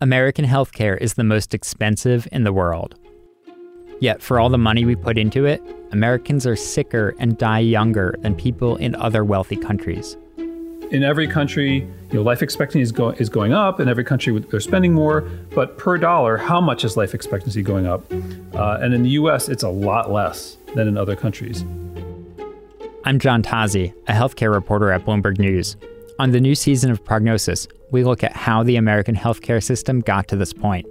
American healthcare is the most expensive in the world. Yet for all the money we put into it, Americans are sicker and die younger than people in other wealthy countries. In every country, life expectancy is going up. In every country, they're spending more. But per dollar, how much is life expectancy going up? And in the U.S., it's a lot less than in other countries. I'm John Tozzi, a healthcare reporter at Bloomberg News. On the new season of Prognosis, we look at how the American healthcare system got to this point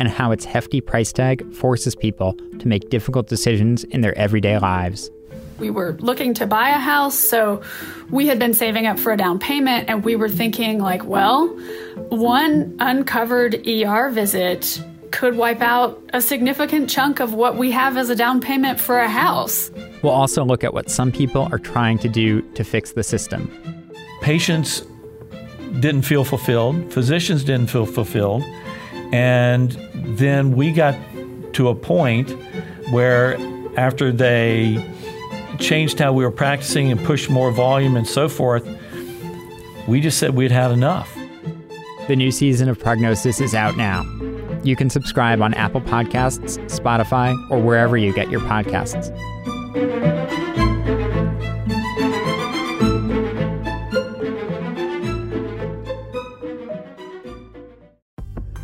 and how its hefty price tag forces people to make difficult decisions in their everyday lives. We were looking to buy a house, so we had been saving up for a down payment, and we were thinking, one uncovered ER visit could wipe out a significant chunk of what we have as a down payment for a house. We'll also look at what some people are trying to do to fix the system. Patients didn't feel fulfilled, physicians didn't feel fulfilled, and then we got to a point where after they changed how we were practicing and pushed more volume and so forth, we just said we'd had enough. The new season of Prognosis is out now. You can subscribe on Apple Podcasts, Spotify, or wherever you get your podcasts.